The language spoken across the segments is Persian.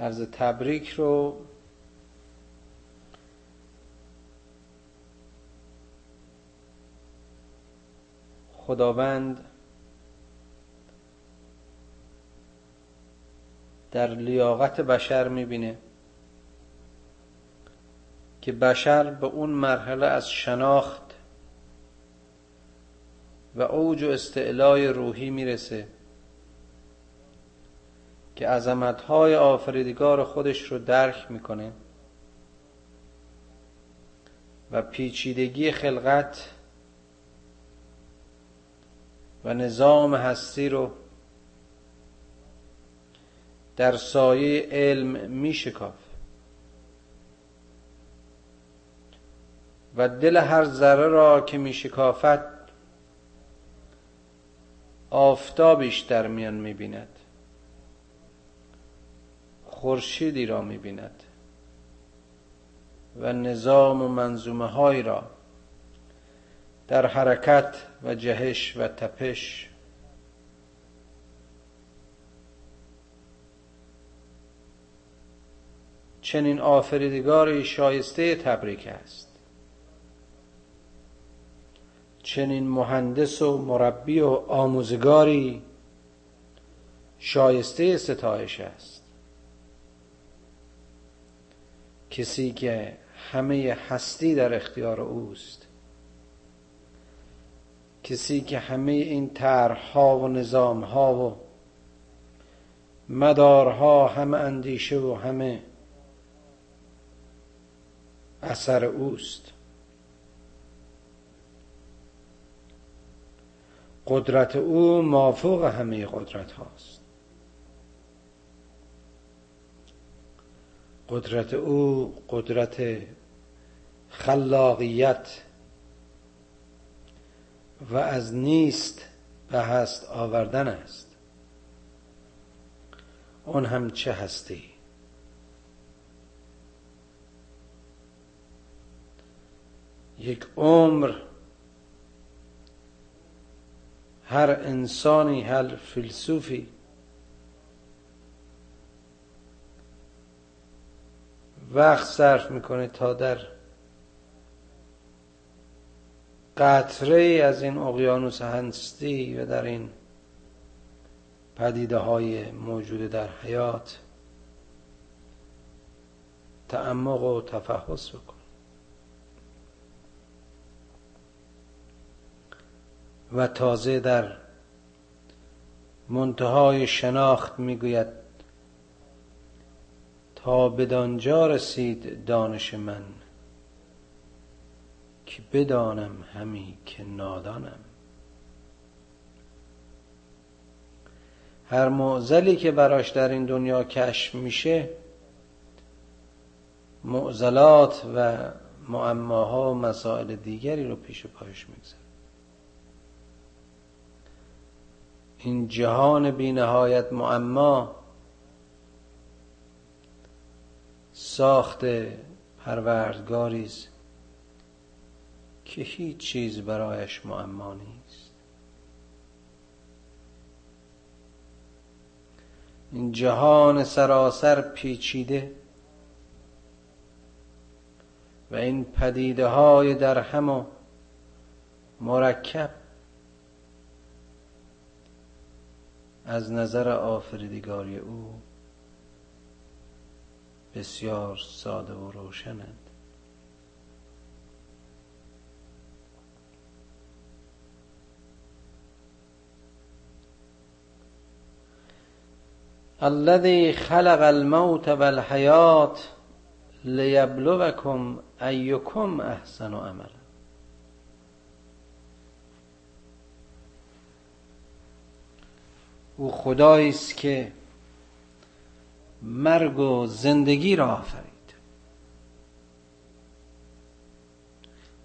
عرض تبریک رو خداوند در لیاقت بشر می‌بینه که بشر به اون مرحله از شناخت و اوج و استعلای روحی میرسه که عظمت‌های آفریدگار خودش رو درک میکنه و پیچیدگی خلقت و نظام هستی رو در سایه علم میشکاف و دل هر ذره را که میشکافت آفتابش در میان می‌بیند، خورشیدی را می‌بیند و نظام و منظومه‌های را در حرکت و جهش و تپش. چنین آفریدگاری شایسته تبریک است، چنین مهندس و مربی و آموزگاری شایسته ستایش است. کسی که همه هستی در اختیار اوست، کسی که همه این طرح‌ها و نظام‌ها و مدارها همه اندیشه و همه اثر اوست. قدرت او مافوق همه قدرت هاست، قدرت او قدرت خلاقیت و از نیست به هست آوردن است. اون هم چه هستی؟ یک عمر هر انسانی، هر فیلسوفی وقت صرف میکنه تا در قطره از این اقیانوس هستی و در این پدیده های موجود در حیات تعمق و تفحص بکنه و تازه در منتهای شناخت میگوید تا بدانجا رسید دانش من که بدانم همی که نادانم. هر معضلی که براش در این دنیا کشف میشه، معضلات و معماها و مسائل دیگری رو پیش پایش میگذاره. این جهان بی نهایت معما ساخت پروردگاری است که هیچ چیز برایش معما نیست. این جهان سراسر پیچیده و این پدیده های در هم و مرکب از نظر آفریدگاری او بسیار ساده و روشنند. الذی خلق الموت والحیاة لیبلوکم ایکم احسن عملا. او خدایی است که مرگ و زندگی را آفرید.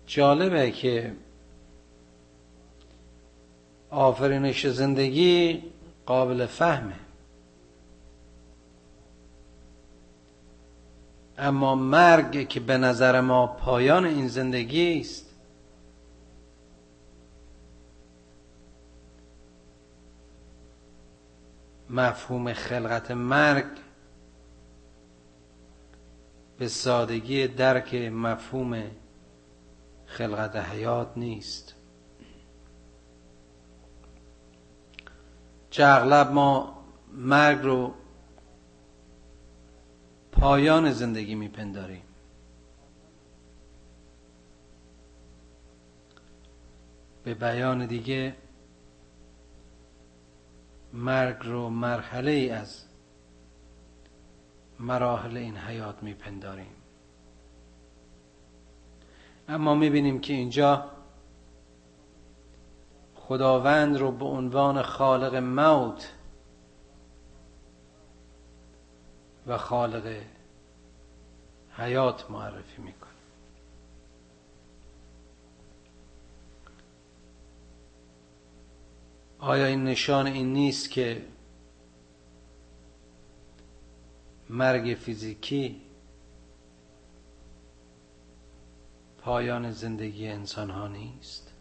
جالبه که آفرینش زندگی قابل فهمه، اما مرگ که به نظر ما پایان این زندگی است، مفهوم خلقت مرگ به سادگی درک مفهوم خلقت حیات نیست. چه اغلب ما مرگ رو پایان زندگی میپنداریم. به بیان دیگه مرگ رو مرحله ای از مراحل این حیات میپنداریم، اما میبینیم که اینجا خداوند رو به عنوان خالق موت و خالق حیات معرفی میکنه. آیا این نشان این نیست که مرگ فیزیکی پایان زندگی انسان ها نیست؟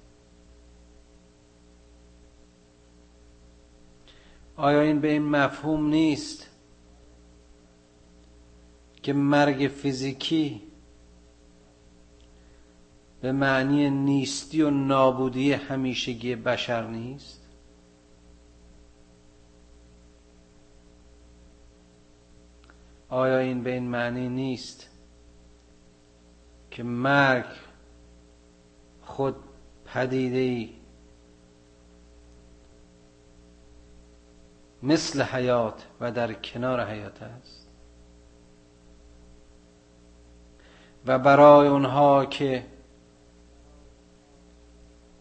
آیا این به این مفهوم نیست که مرگ فیزیکی به معنی نیستی و نابودی همیشگی بشر نیست؟ آیا این به این معنی نیست که مرگ خود پدیده‌ای مثل حیات و در کنار حیات است و برای اونها که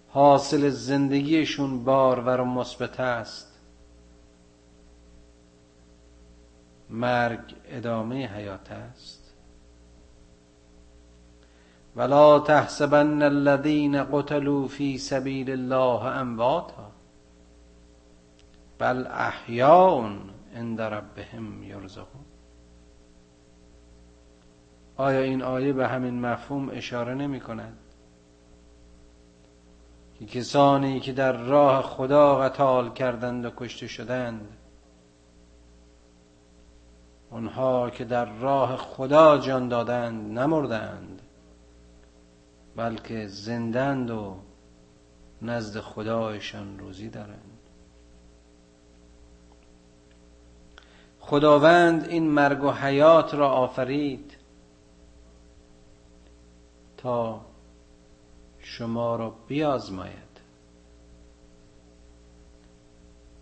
حاصل زندگیشون بارور و مثبت است مرگ ادامه حیات است؟ ولا تحسبن الذين قتلوا في سبيل الله امواتا بل احياء عند ربهم يرزقون. آیا این آیه به همین مفهوم اشاره نمی کند که کسانی که در راه خدا قتال کردند و کشته شدند، اونها که در راه خدا جان دادند نمردند بلکه زندند و نزد خدایشان روزی دارند؟ خداوند این مرگ و حیات را آفرید تا شما را بیازماید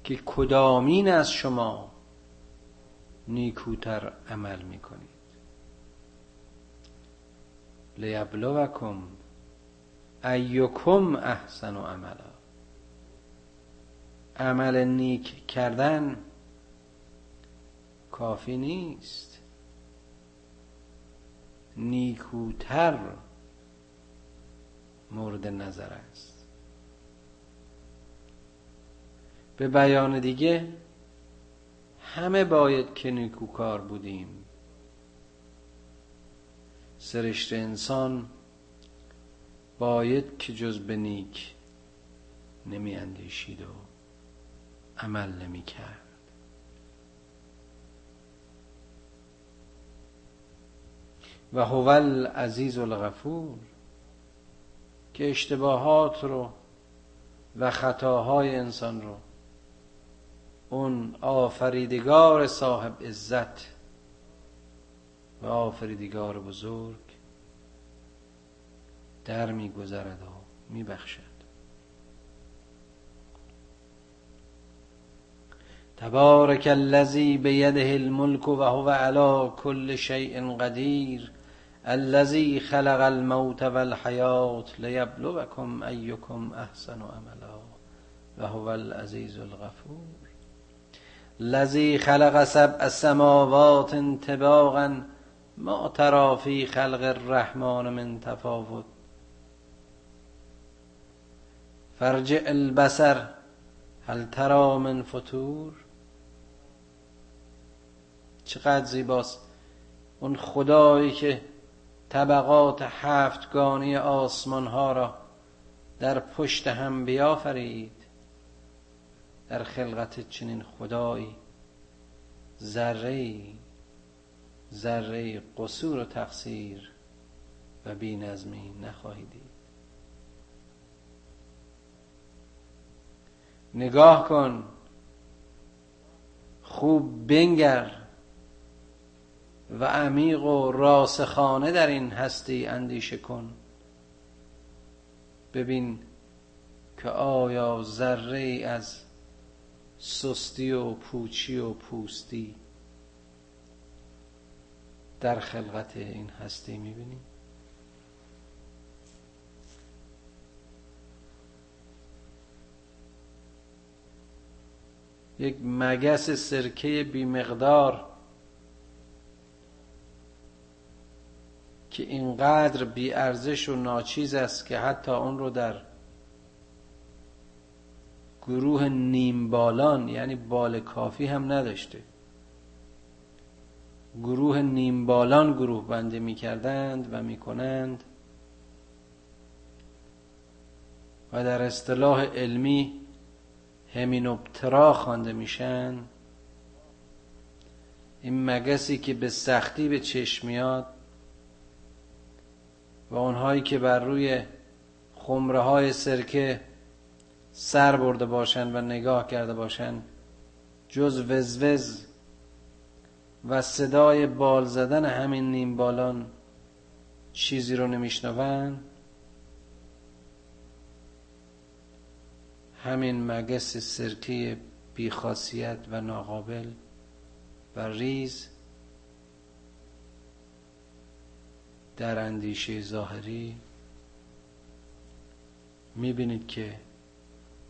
که کدامین از شما نیکوتر عمل میکنید. لیبلوکم ایکم احسن عملا. عمل نیک کردن کافی نیست، نیکوتر مورد نظر است. به بیان دیگه همه باید که نیکوکار بودیم. سرشت انسان باید که جز به نیک نمی اندیشید و عمل نمی کرد. و هو العزیز الغفور که اشتباهات رو و خطاهای انسان رو اون آفریدگار صاحب عزت و آفریدگار بزرگ در میگذرد و میبخشد. تبارک الذی بیده الملک و هو علی کل شیء قدیر الذی خلق الموت و الحیات لیبلوکم ایکم احسن عملا و هو العزیز الغفور. الذی خلق سبع سماوات طباقا ما تری فی خلق الرحمن من تفاوت فارجع البصر هل تری من فطور. چقدر زیباست اون خدایی که طبقات هفتگانی آسمان ها را در پشت هم بیافرید. در خلقت چنین خدایی ذره‌ای ذره قصور و تقصیر و بی نظمی نخواهی دید. نگاه کن، خوب بنگر و عمیق و راسخانه در این هستی اندیشه کن. ببین که آیا ذره‌ای از سستی و پوچی و پوستی در خلقت این هستی میبینی؟ یک مگس سرکه بیمقدار که اینقدر بیارزش و ناچیز است که حتی اون رو در گروه نیم بالان، یعنی بال کافی، هم نداشته. گروه نیم بالان گروه بنده می کردند و می کنند و در اصطلاح علمی همینوپترا خوانده میشن. این مگسی که به سختی به چشم میاد و اونهایی که بر روی خمره های سرکه سر برده باشند و نگاه کرده باشند جز وزوز و صدای بال زدن همین نیم بالان چیزی رو نمیشنوند. همین مگس سرکه بیخاصیت و ناقابل و ریز در اندیشه ظاهری میبینید که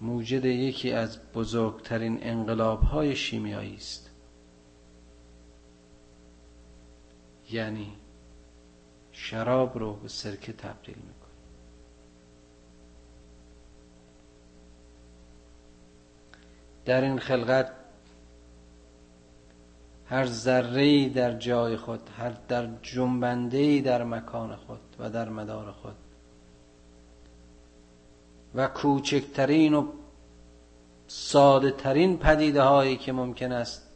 موجد یکی از بزرگترین انقلاب‌های شیمیایی است. یعنی شراب رو به سرکه تبدیل میکنه. در این خلقت هر ذره‌ای در جای خود، هر در جنبنده‌ای در مکان خود و در مدار خود و کوچکترین و ساده ترین پدیده هایی که ممکن است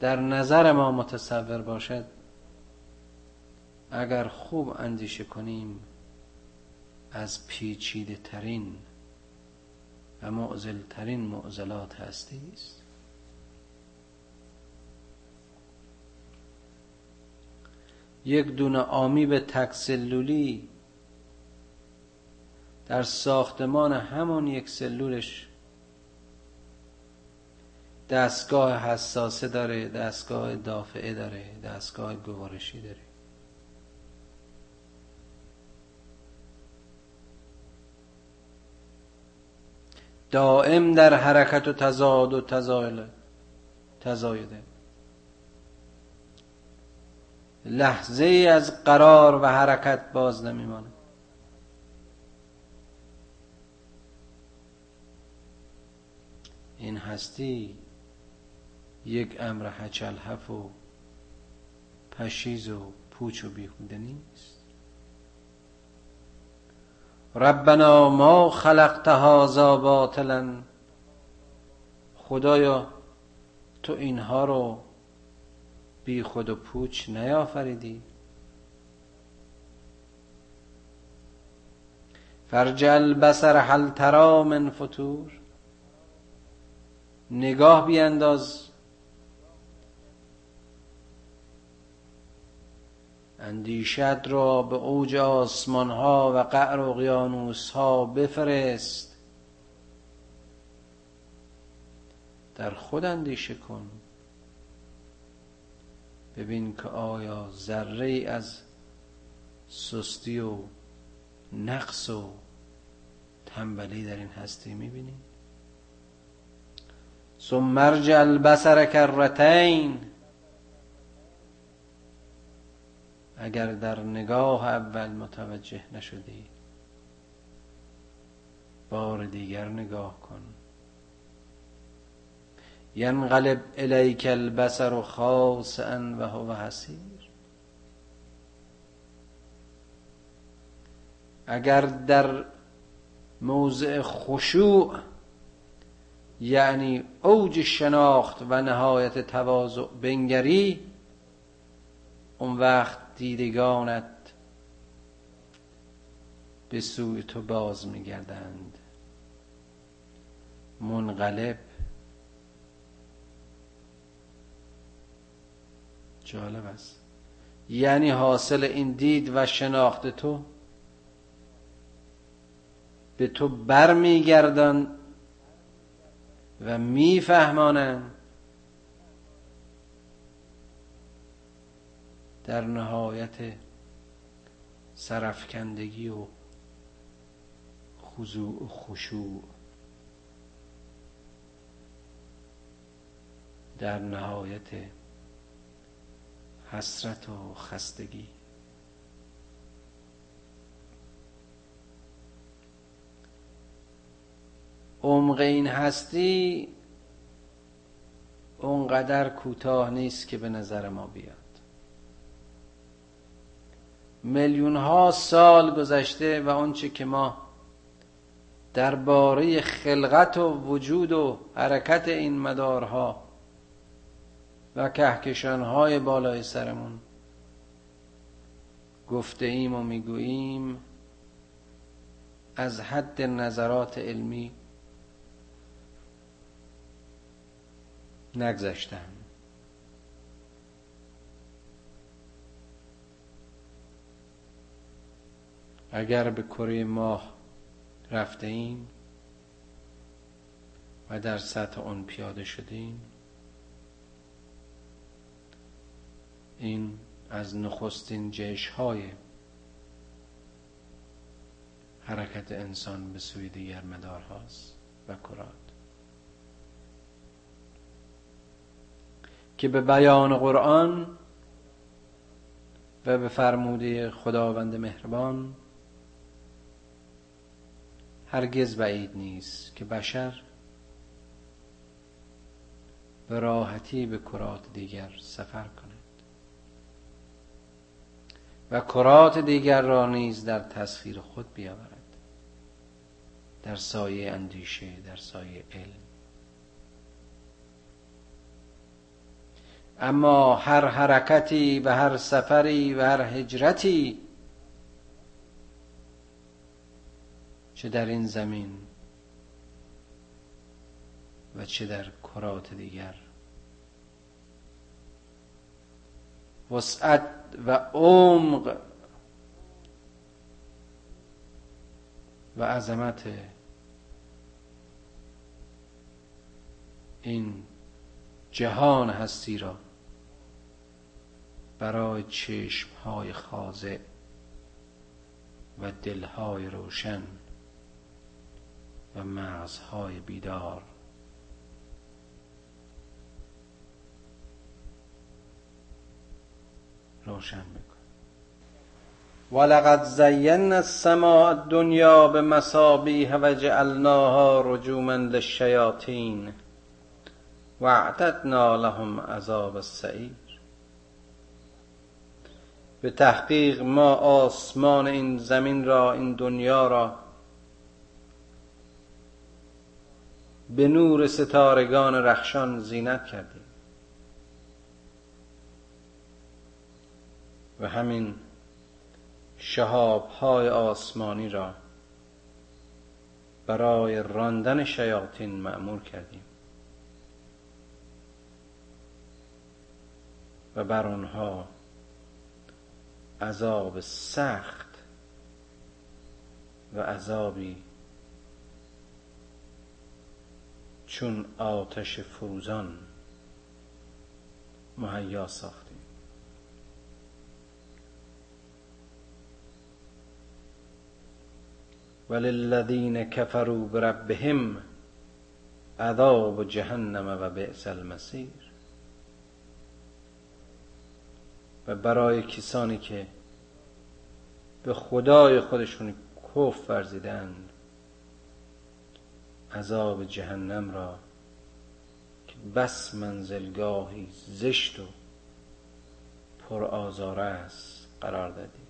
در نظر ما متصور باشد، اگر خوب اندیشه کنیم از پیچیده ترین و معضل ترین معضلات هستی است. یک دونه آمیب تکسلولی در ساختمان همون یک سلولش دستگاه حساسه داره، دستگاه دافعه داره، دستگاه گوارشی داره. دائم در حرکت و تضاد و تزایده. لحظه ای از قرار و حرکت باز نمیمانه. این هستی یک امر هچلحف و پشیز و پوچ و بیهوده نیست. ربنا ما خلقت هذا باطلا، خدایا تو اینها رو بی خود و پوچ نیافریدی. فرجع البصر هل تری من فطور، نگاه بیانداز، اندیشت را به اوج آسمان ها و قعر اقیانوس ها بفرست. در خود اندیشه کن، ببین که آیا ذره‌ای از سستی و نقص و تنبلی در این هستی میبینی؟ ثم ارجع البصر کرتین، اگر در نگاه اول متوجه نشدی بار دیگر نگاه کن. ینقلب الیک البصر خاسئا و هو حسیر، اگر در موضع خشوع، یعنی اوج شناخت و نهایت تواضع بنگری، اون وقت دیدگانت به سوی تو باز می‌گردند، منقلب. جالب است. یعنی حاصل این دید و شناخت تو به تو برمیگردان و میفهمانند در نهایت سرفکندگی و خضوع و خشوع، در نهایت حسرت و خستگی. عمق این هستی اونقدر کوتاه نیست که به نظر ما بیاد. میلیون ها سال گذشته و آنچه که ما درباره خلقت و وجود و حرکت این مدارها و کهکشان‌های بالای سرمون گفته ایم و میگوییم از حد نظرات علمی نگذشتن. اگر به کره ماه رفته ایم و در سطح اون پیاده شدیم، این از نخستین جشن‌های حرکت انسان به سوی دیگر مدارهاست و کرات، که به بیان قرآن و به فرموده خداوند مهربان هرگز بعید نیست که بشر به راحتی به کرات دیگر سفر کند و کرات دیگر را نیز در تسخیر خود بیاورد، در سایه اندیشه، در سایه علم. اما هر حرکتی و هر سفری و هر هجرتی چه در این زمین و چه در کرات دیگر، وسعت و عمق و عظمت این جهان هستی را برای چشم‌های خاضع و دل‌های روشن و مغزهای بیدار روشن بکن. وَلَقَدْ زَيَّنَّا السَّمَاءَ الدُّنْيَا بِمَصَابِيحَ وَجَعَلْنَاهَا رُجُومًا لِلشَّيَاطِينِ وَأَعْتَدْنَا لَهُمْ عَذَابَ السَّعِيرِ. به تحقیق ما آسمان این زمین را، این دنیا را، به نور ستارگان رخشان زینت کردیم و همین شهاب‌های آسمانی را برای راندن شیاطین مأمور کردیم و بر آنها عذاب سخت و عذابی چون آتش فروزان مهیا ساختیم. وللذین کفروا بربهم عذاب جهنم و بئس المصیر. و برای کسانی که به خدای خودشون کفر ورزیدند عذاب جهنم را که بس منزلگاهی زشت و پرآزاره است قرار دادیم.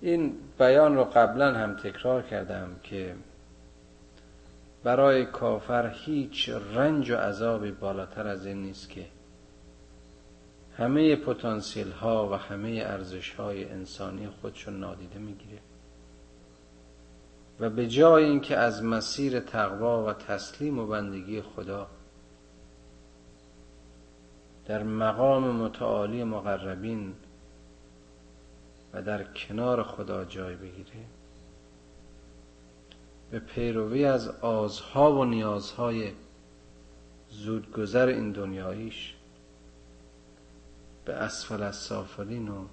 این بیان رو قبلا هم تکرار کردم که برای کافر هیچ رنج و عذابی بالاتر از این نیست که همه پتانسیل ها و همه ارزش های انسانی خودشو نادیده میگیره و به جای اینکه از مسیر تقوا و تسلیم و بندگی خدا در مقام متعالی مقربین و در کنار خدا جای بگیره، به پیروی از آزها و نیازهای زودگذر این دنیاییش به اسفل السافلین و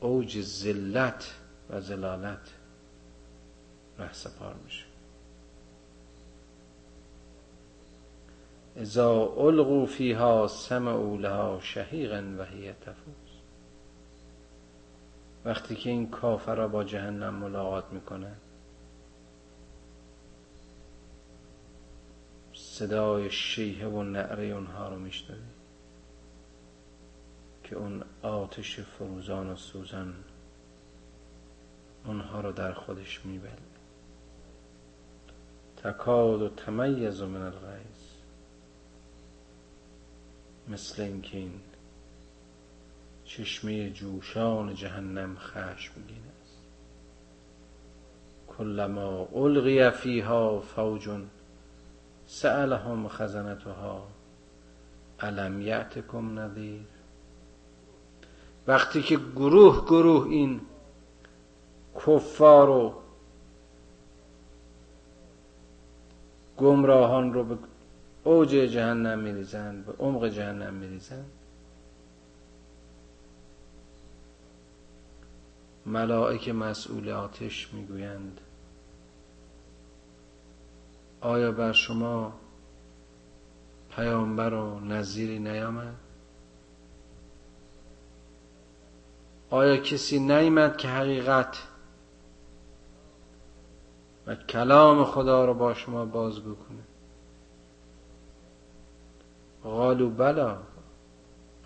اوج ذلت و ذلالت رهسپار میشه. اذا القوا فیها سمعوا لها شهیقا و هی تفور. وقتی که این کافرها با جهنم ملاقات میکنن، صدای شیهه و نعره اونها رو میشنوی که اون آتش فروزان و سوزان اونها رو در خودش میبلعه. تکاد و تمیز من الغیظ، مثل اینکه این چشمه جوشان جهنم خشمگین است. کلما القی فیها فوج سألهم خزنتها الم یأتکم نذیر. وقتی که گروه گروه این کفار و گمراهان رو به اوج جهنم میریزند، به عمق جهنم میریزند، ملائک مسئول آتش میگویند آیا بر شما پیامبر و نذیری نیامد؟ آیا کسی نیامد که حقیقت و کلام خدا رو با شما بازگو کنه؟ قالوا بلی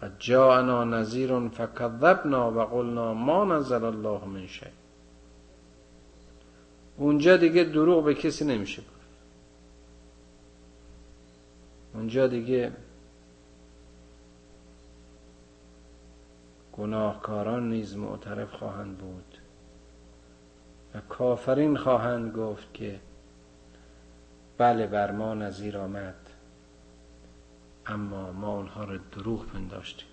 قد جاءنا نذیر فکذبنا و قلنا ما نزل الله من شیء. اونجا دیگه دروغ به کسی نمیشه گفت، اونجا دیگه گناهکاران نیز معترف خواهند بود و کافرین خواهند گفت که بله بر ما نذیر آمد، اما ما اونها رو دروغ پنداشتیم.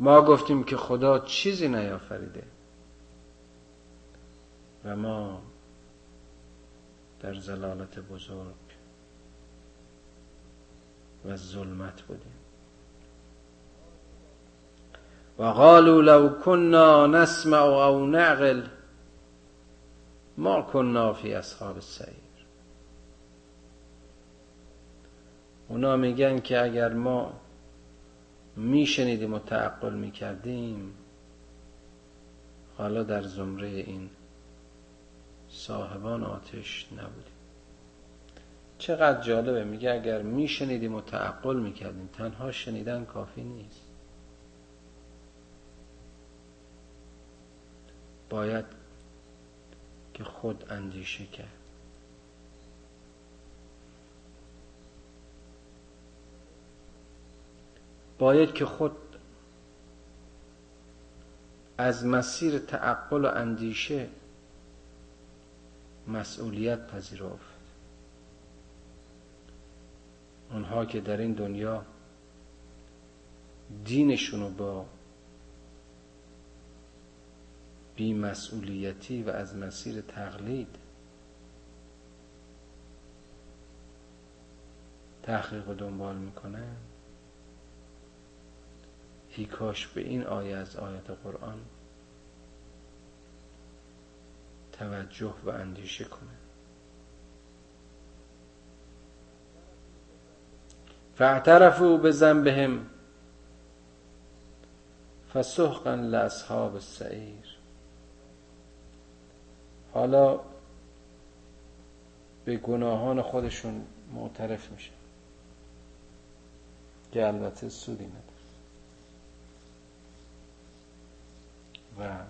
ما گفتیم که خدا چیزی نیافریده و ما در ضلالت بزرگ و ظلمت بودیم. و قالوا لو كنا نسمع او نعقل ما كنا في اصحاب السعير. اونا میگن که اگر ما میشنیدیم و تعقل میکردیم حالا در زمره این صاحبان آتش نبودیم. چقدر جالبه، میگه اگر میشنیدیم و تعقل میکردیم. تنها شنیدن کافی نیست، باید که خود اندیشه کرد. باید که خود از مسیر تعقل و اندیشه مسئولیت پذیرفت. اونها که در این دنیا دینشونو با بی‌مسئولیتی و از مسیر تقلید تحقیق و دنبال میکنن، ای کاش به این آیه از آیات قرآن توجه و اندیشه کنه. فاعترفوا بذنبهم فسحقا لاصحاب السعیر. حالا به گناهان خودشون معترف میشه که البته سودی نداره و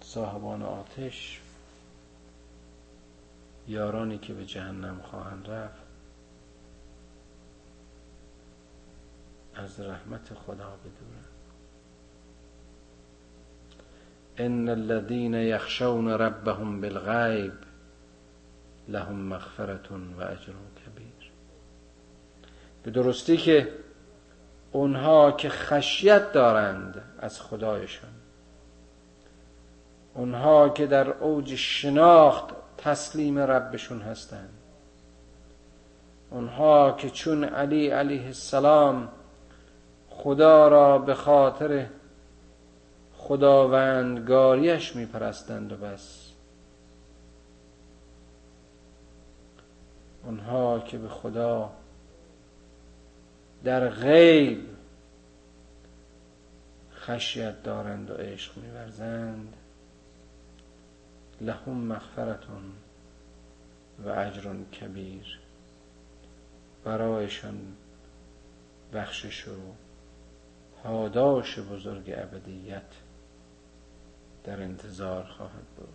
صاحبان آتش، یارانی که به جهنم خواهند رفت، از رحمت خدا بدورند. ان الذين يخشون ربهم بالغیب لهم مغفرة و اجر کبیر. به درستی که اونها که خشیت دارند از خدایشان، اونها که در اوج شناخت تسلیم ربشون هستند، اونها که چون علی علیه السلام خدا را به خاطر خداوندگاریش میپرستند و بس، اونها که به خدا در غیب خشیت دارند و عشق می‌ورزند، لهم مغفرتون و اجرون کبیر، برایشان بخشش و پاداش بزرگ ابدیت در انتظار خواهد بود.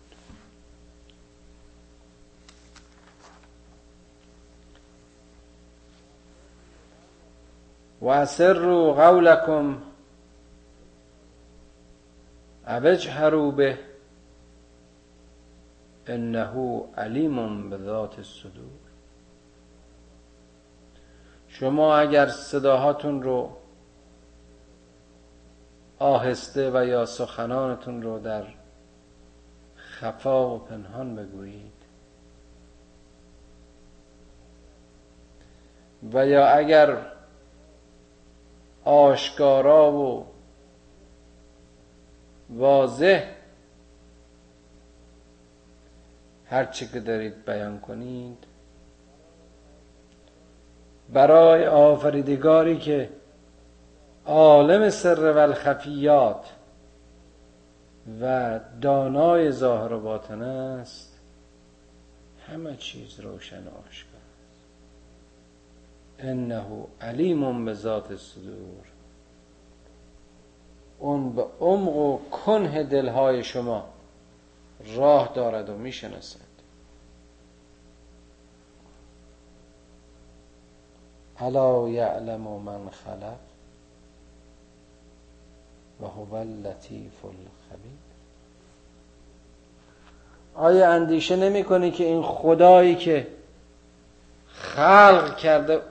و اسروا قولکم او اجهروا به انه علیم بذات الصدور. شما اگر صداهاتون رو آهسته و یا سخنانتون رو در خفا و پنهان بگویید، و یا اگر آشکارا و واضح هرچی که دارید بیان کنید، برای آفریدگاری که عالم سر و الخفیات و دانای ظاهر و باطن است، همه چیز روشن و آشکار است. انه علیم بذات الصدور. اون به عمق و کنه دلهای شما راه دارد و میشناسد. الا یعلم من خلق و هو اللطیف الخبیر. آیا اندیشه نمی کنی که این خدایی که خلق کرده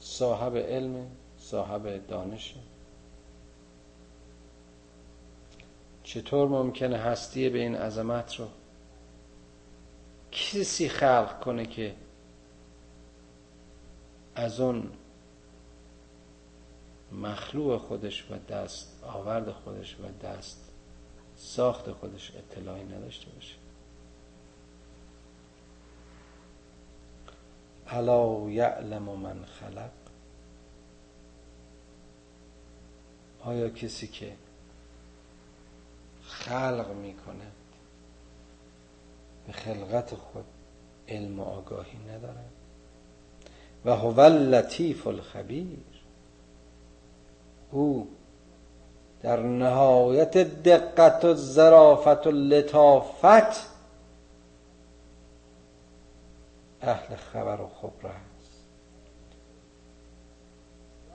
صاحب علم، صاحب دانشه؟ چطور ممکنه هستی به این عظمت رو کسی خلق کنه که از اون مخلوق خودش و دست آورد خودش و دست ساخت خودش اطلاعی نداشته باشه؟ الا یعلم من خلق. آیا کسی که خلق میکند به خلقت خود علم و آگاهی ندارد؟ و هو اللطیف الخبیر. او در نهایت دقت و ظرافت و لطافت اهل خبر و خبره است.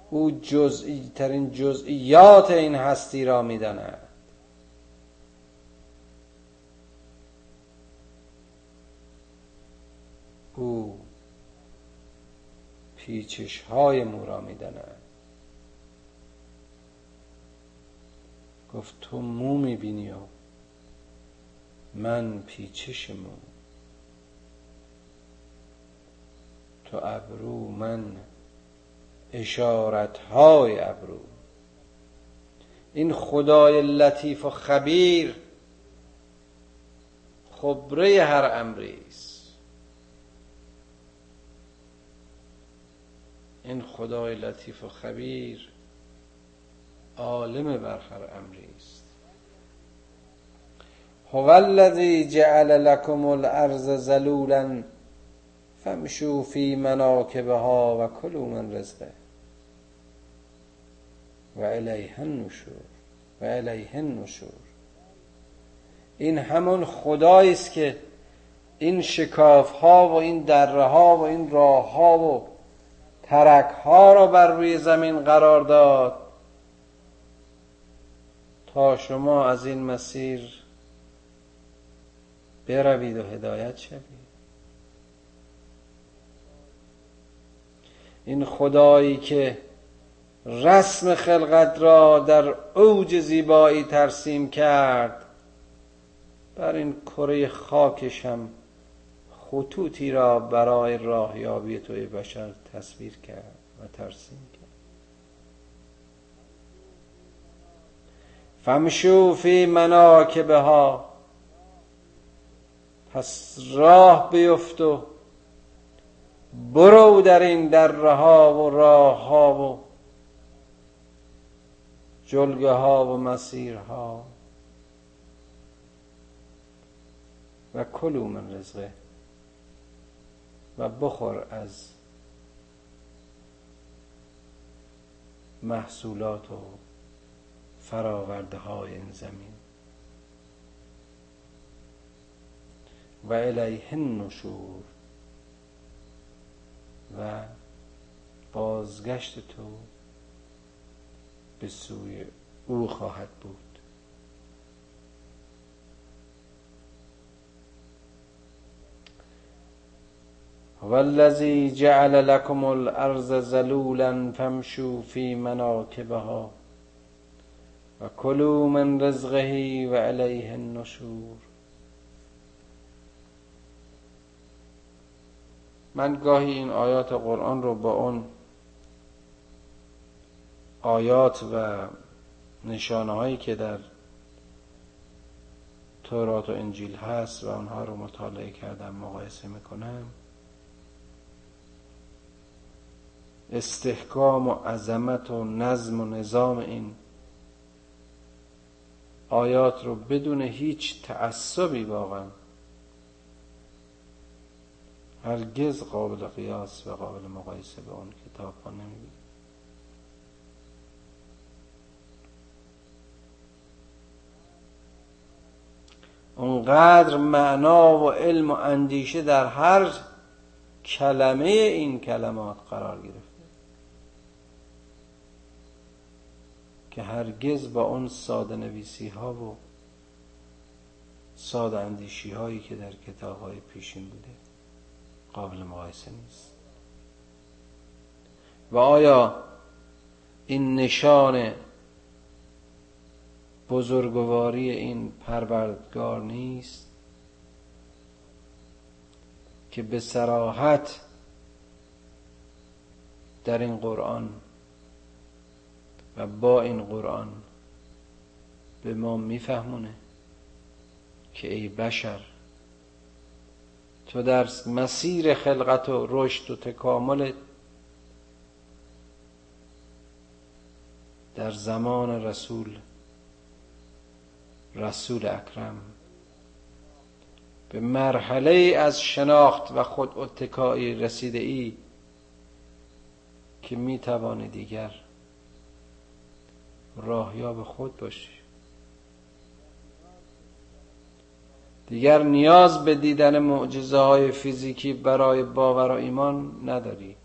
او جزئی ترین جزئیات این هستی را می‌داند. او پیچش‌های مو را می‌داند. گفت تو مو میبینی و من پیچش مو، تو ابرو من اشارتهای ابرو. این خدای لطیف و خبیر خبره هر امری است. این خدای لطیف و خبیر عالم بر هر امری است. هو الذی جعل لكم الارض ذلولا فامشوا فی مناکبها و کلوا من رزقه و الیه النشور و الیه النشور. این همون خدایی است که این شکاف ها و این دره ها و این راه ها و ترک ها را بر روی زمین قرار داد تا شما از این مسیر بروید و هدایت شوید. این خدایی که رسم خلقت را در اوج زیبایی ترسیم کرد، بر این کره خاکش هم خطوطی را برای راهیابی توی بشر تصویر کرد و ترسیم کرد. فمشوا فی مناکبها، پس راه بیفت و برو در این دره‌ها و راه‌ها و جلگه ها و مسیرها. و کلوا من رزقه، و بخور از محصولات و فراورده های این زمین. و الیه النشور، و بازگشت تو به سوی او خواهد بود. والذی جعل لكم الارض ذلولا فامشوا فی مناکبها و کلوا من رزقه و الیه النشور. من گاهی این آیات قرآن رو با اون آیات و نشانه‌هایی که در تورات و انجیل هست و اونها رو مطالعه کردم مقایسه میکنم. استحکام و عظمت و نظم و نظام این آیات رو بدون هیچ تعصبی واقعا هرگز قابل قیاس و قابل مقایسه به اون کتاب ها نمی‌بینیم. اونقدر معنا و علم و اندیشه در هر کلمه این کلمات قرار گرفت که هرگز با اون ساده نویسی ها و ساده اندیشی هایی که در کتاب های پیشین بوده قابل مقایسه نیست. و آیا این نشان بزرگواری این پروردگار نیست که به صراحت در این قرآن و با این قرآن به ما میفهمونه که ای بشر، تو در مسیر خلقت و رشد و تکاملت در زمان رسول اکرم به مرحله از شناخت و خود اتکایی رسیده ای که میتوانی دیگر راهیاب خود باشی. دیگر نیاز به دیدن معجزه های فیزیکی برای باور و ایمان نداری،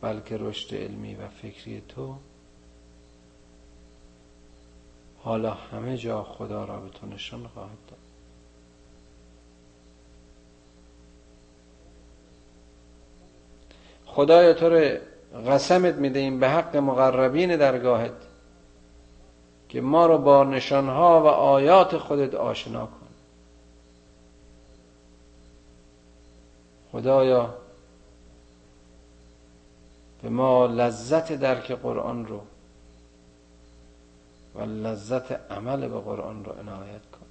بلکه رشد علمی و فکری تو حالا همه جا خدا را به تو نشان خواهد داد. خدایا تو را قسمت میدهیم به حق مقربین درگاهت که ما را با نشانها و آیات خودت آشنا کن. خدایا به ما لذت درک قرآن رو و لذت عمل به قرآن رو عنایت کن.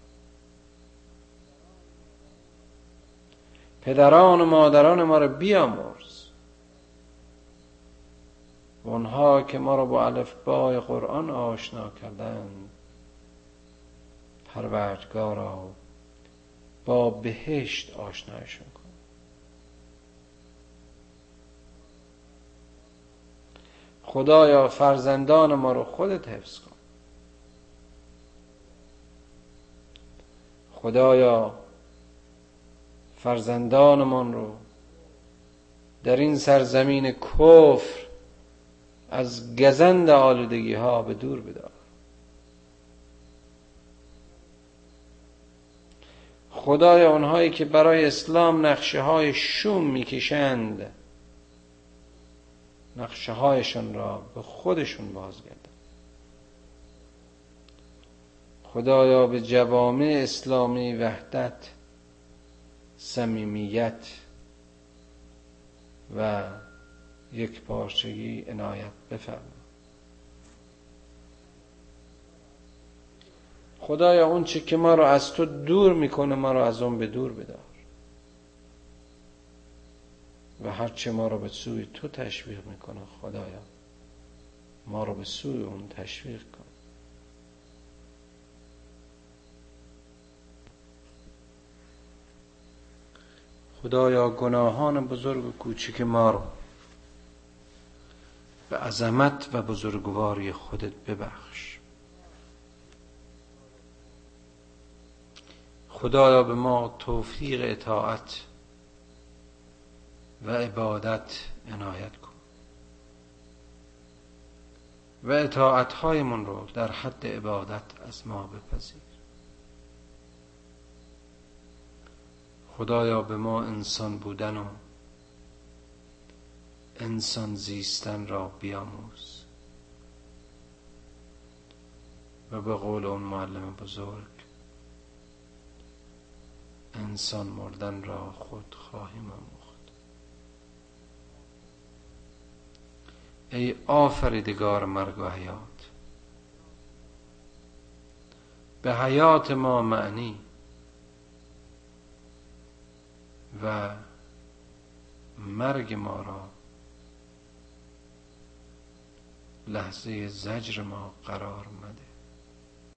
پدران و مادران ما رو بیامرز و اونها که ما رو با الفبای قرآن آشنا کردند، پروردگارا با بهشت آشنایشون کن. خدایا فرزندان ما رو خودت حفظ کن. خدایا فرزندانمان رو در این سرزمین کفر از گزند آلودگی ها به دور بدار. خدای آنهایی که برای اسلام نقشه های شوم میکشند، نقشه هایشان را به خودشون بازگردن. خدایا به جوامع اسلامی وحدت، صمیمیت و یکپارچگی عنایت بفرما. خدایا اون چی که ما را از تو دور میکنه ما را از اون به دور بدار و هر چه ما را به سوی تو تشویق میکنه خدایا ما را به سوی اون تشویق کن. خدایا گناهان بزرگ و کوچک ما را به عظمت و بزرگواری خودت ببخش. خدایا به ما توفیق اطاعت و عبادت عنایت کن و اطاعت‌هایمون رو در حد عبادت از ما بپذیر. خدایا به ما انسان بودن و انسان زیستن را بیاموز و به قول اون معلم بزرگ انسان مردن را خود خواهیم آموخت. ای آفریدگار مرگ و حیات، به حیات ما معنی و مرگ ما را، لحظه زجر ما قرار مده.